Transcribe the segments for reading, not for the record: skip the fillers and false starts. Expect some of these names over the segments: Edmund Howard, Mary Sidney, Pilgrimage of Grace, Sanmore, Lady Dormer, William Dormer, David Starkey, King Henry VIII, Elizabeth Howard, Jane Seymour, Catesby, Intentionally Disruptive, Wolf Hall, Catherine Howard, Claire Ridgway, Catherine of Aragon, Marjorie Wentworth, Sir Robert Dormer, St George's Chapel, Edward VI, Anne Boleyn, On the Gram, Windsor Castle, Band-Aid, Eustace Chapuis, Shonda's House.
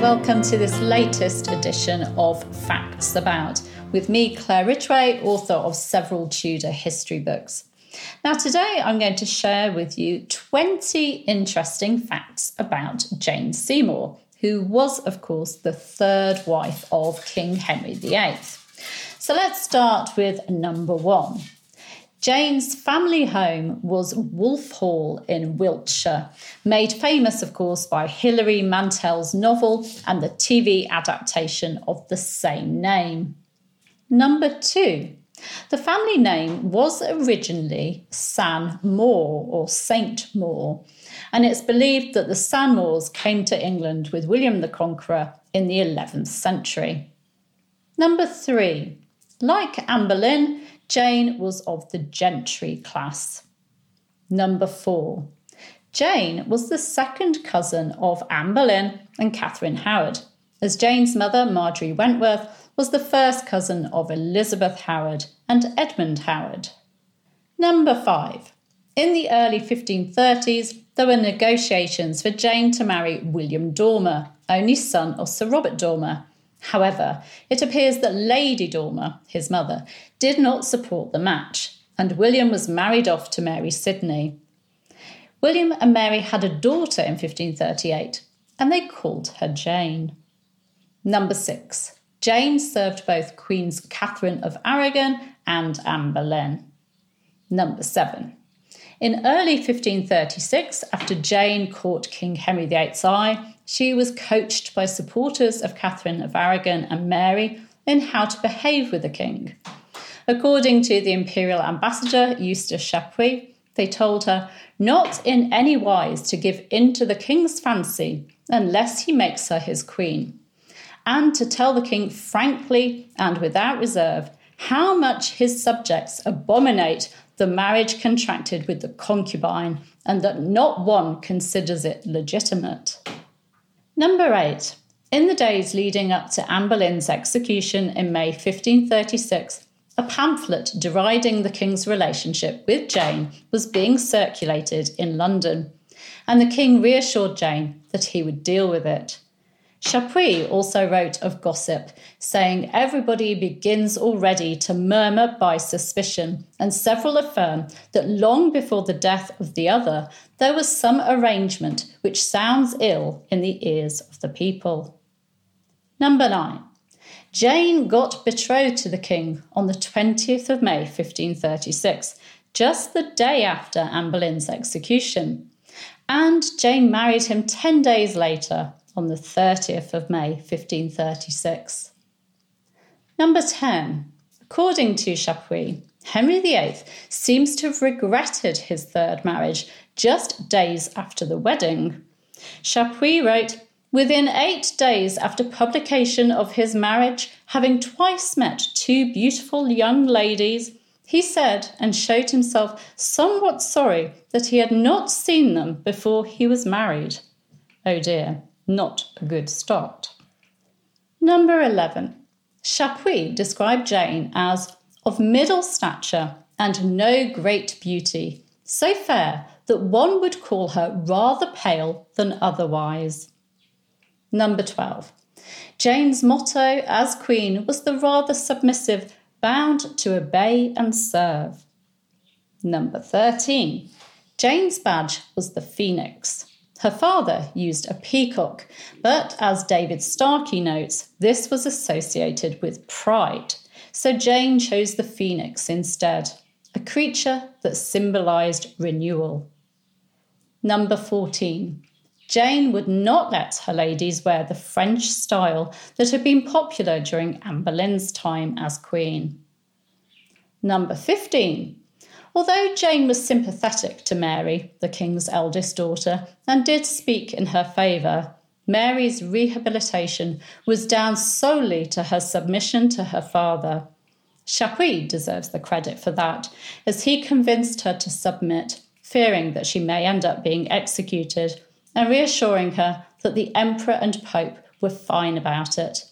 welcome to this latest edition of Facts About, with me, Claire Ridgway, author of several Tudor history books. Now today I'm going to share with you 20 interesting facts about Jane Seymour, who was, of course, the third wife of King Henry VIII. So let's start with number one. Jane's family home was Wolf Hall in Wiltshire, made famous, of course, by Hilary Mantel's novel and the TV adaptation of the same name. Number two, the family name was originally San More or Saint More, and it's believed that the Sanmores came to England with William the Conqueror in the 11th century. Number three, like Anne Boleyn, Jane was of the gentry class. Number four, Jane was the second cousin of Anne Boleyn and Catherine Howard, as Jane's mother, Marjorie Wentworth, was the first cousin of Elizabeth Howard and Edmund Howard. Number five, in the early 1530s, there were negotiations for Jane to marry William Dormer, only son of Sir Robert Dormer. However, it appears that Lady Dormer, his mother, did not support the match, and William was married off to Mary Sidney. William and Mary had a daughter in 1538, and they called her Jane. Number six, Jane served both Queens Catherine of Aragon and Anne Boleyn. Number seven, in early 1536, after Jane caught King Henry VIII's eye, she was coached by supporters of Catherine of Aragon and Mary in how to behave with the king. According to the imperial ambassador, Eustace Chapuis, they told her not in any wise to give in to the king's fancy unless he makes her his queen, and to tell the king frankly and without reserve how much his subjects abominate the marriage contracted with the concubine, and that not one considers it legitimate. Number eight, in the days leading up to Anne Boleyn's execution in May 1536, a pamphlet deriding the king's relationship with Jane was being circulated in London, and the king reassured Jane that he would deal with it. Chapuis also wrote of gossip, saying everybody begins already to murmur by suspicion, and several affirm that long before the death of the other, there was some arrangement which sounds ill in the ears of the people. Number nine, Jane got betrothed to the king on the 20th of May 1536, just the day after Anne Boleyn's execution, and Jane married him 10 days later, on the 30th of May, 1536. Number 10. According to Chapuis, Henry VIII seems to have regretted his third marriage just days after the wedding. Chapuis wrote, "Within 8 days after publication of his marriage, having twice met two beautiful young ladies, he said and showed himself somewhat sorry that he had not seen them before he was married." Oh dear. Not a good start. Number 11. Chapuis described Jane as of middle stature and no great beauty, so fair that one would call her rather pale than otherwise. Number 12. Jane's motto as queen was the rather submissive, bound to obey and serve. Number 13. Jane's badge was the phoenix. Her father used a peacock, but as David Starkey notes, this was associated with pride. So Jane chose the phoenix instead, a creature that symbolised renewal. Number 14. Jane would not let her ladies wear the French style that had been popular during Anne Boleyn's time as queen. Number 15. Although Jane was sympathetic to Mary, the king's eldest daughter, and did speak in her favour, Mary's rehabilitation was down solely to her submission to her father. Chapuis deserves the credit for that, as he convinced her to submit, fearing that she may end up being executed, and reassuring her that the emperor and pope were fine about it.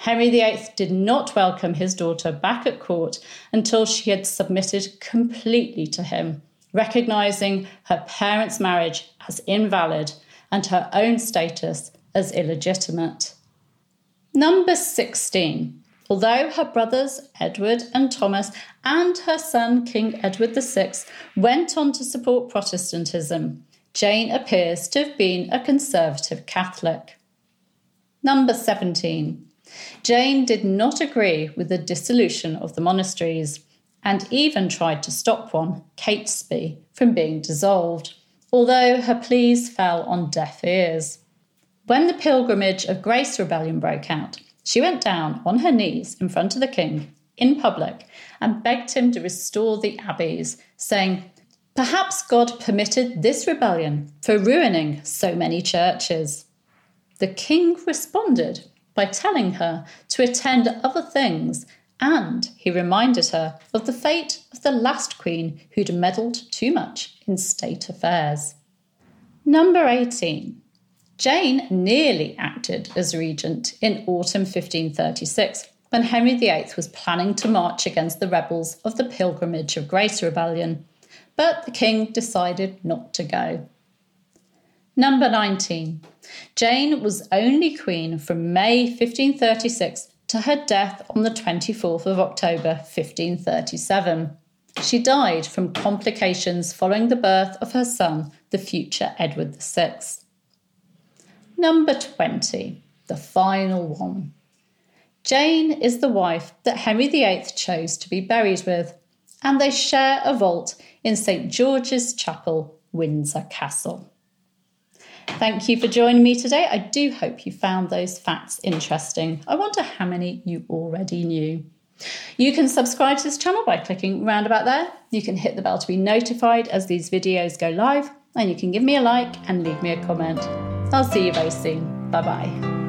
Henry VIII did not welcome his daughter back at court until she had submitted completely to him, recognising her parents' marriage as invalid and her own status is illegitimate. Number 16. Although her brothers Edward and Thomas and her son King Edward VI went on to support Protestantism, Jane appears to have been a conservative Catholic. Number 17. Jane did not agree with the dissolution of the monasteries and even tried to stop one, Catesby, from being dissolved, although her pleas fell on deaf ears. When the Pilgrimage of Grace rebellion broke out, she went down on her knees in front of the king, in public, and begged him to restore the abbeys, saying, "Perhaps God permitted this rebellion for ruining so many churches." The king responded by telling her to attend other things, and he reminded her of the fate of the last queen who'd meddled too much in state affairs. Number 18. Jane nearly acted as regent in autumn 1536 when Henry VIII was planning to march against the rebels of the Pilgrimage of Grace rebellion, but the king decided not to go. Number 19. Jane was only queen from May 1536 to her death on the 24th of October 1537. She died from complications following the birth of her son, the future Edward VI. Number 20, the final one. Jane is the wife that Henry VIII chose to be buried with, and they share a vault in St George's Chapel, Windsor Castle. Thank you for joining me today. I do hope you found those facts interesting. I wonder how many you already knew. You can subscribe to this channel by clicking round about there. You can hit the bell to be notified as these videos go live, and you can give me a like and leave me a comment. I'll see you very soon. Bye-bye.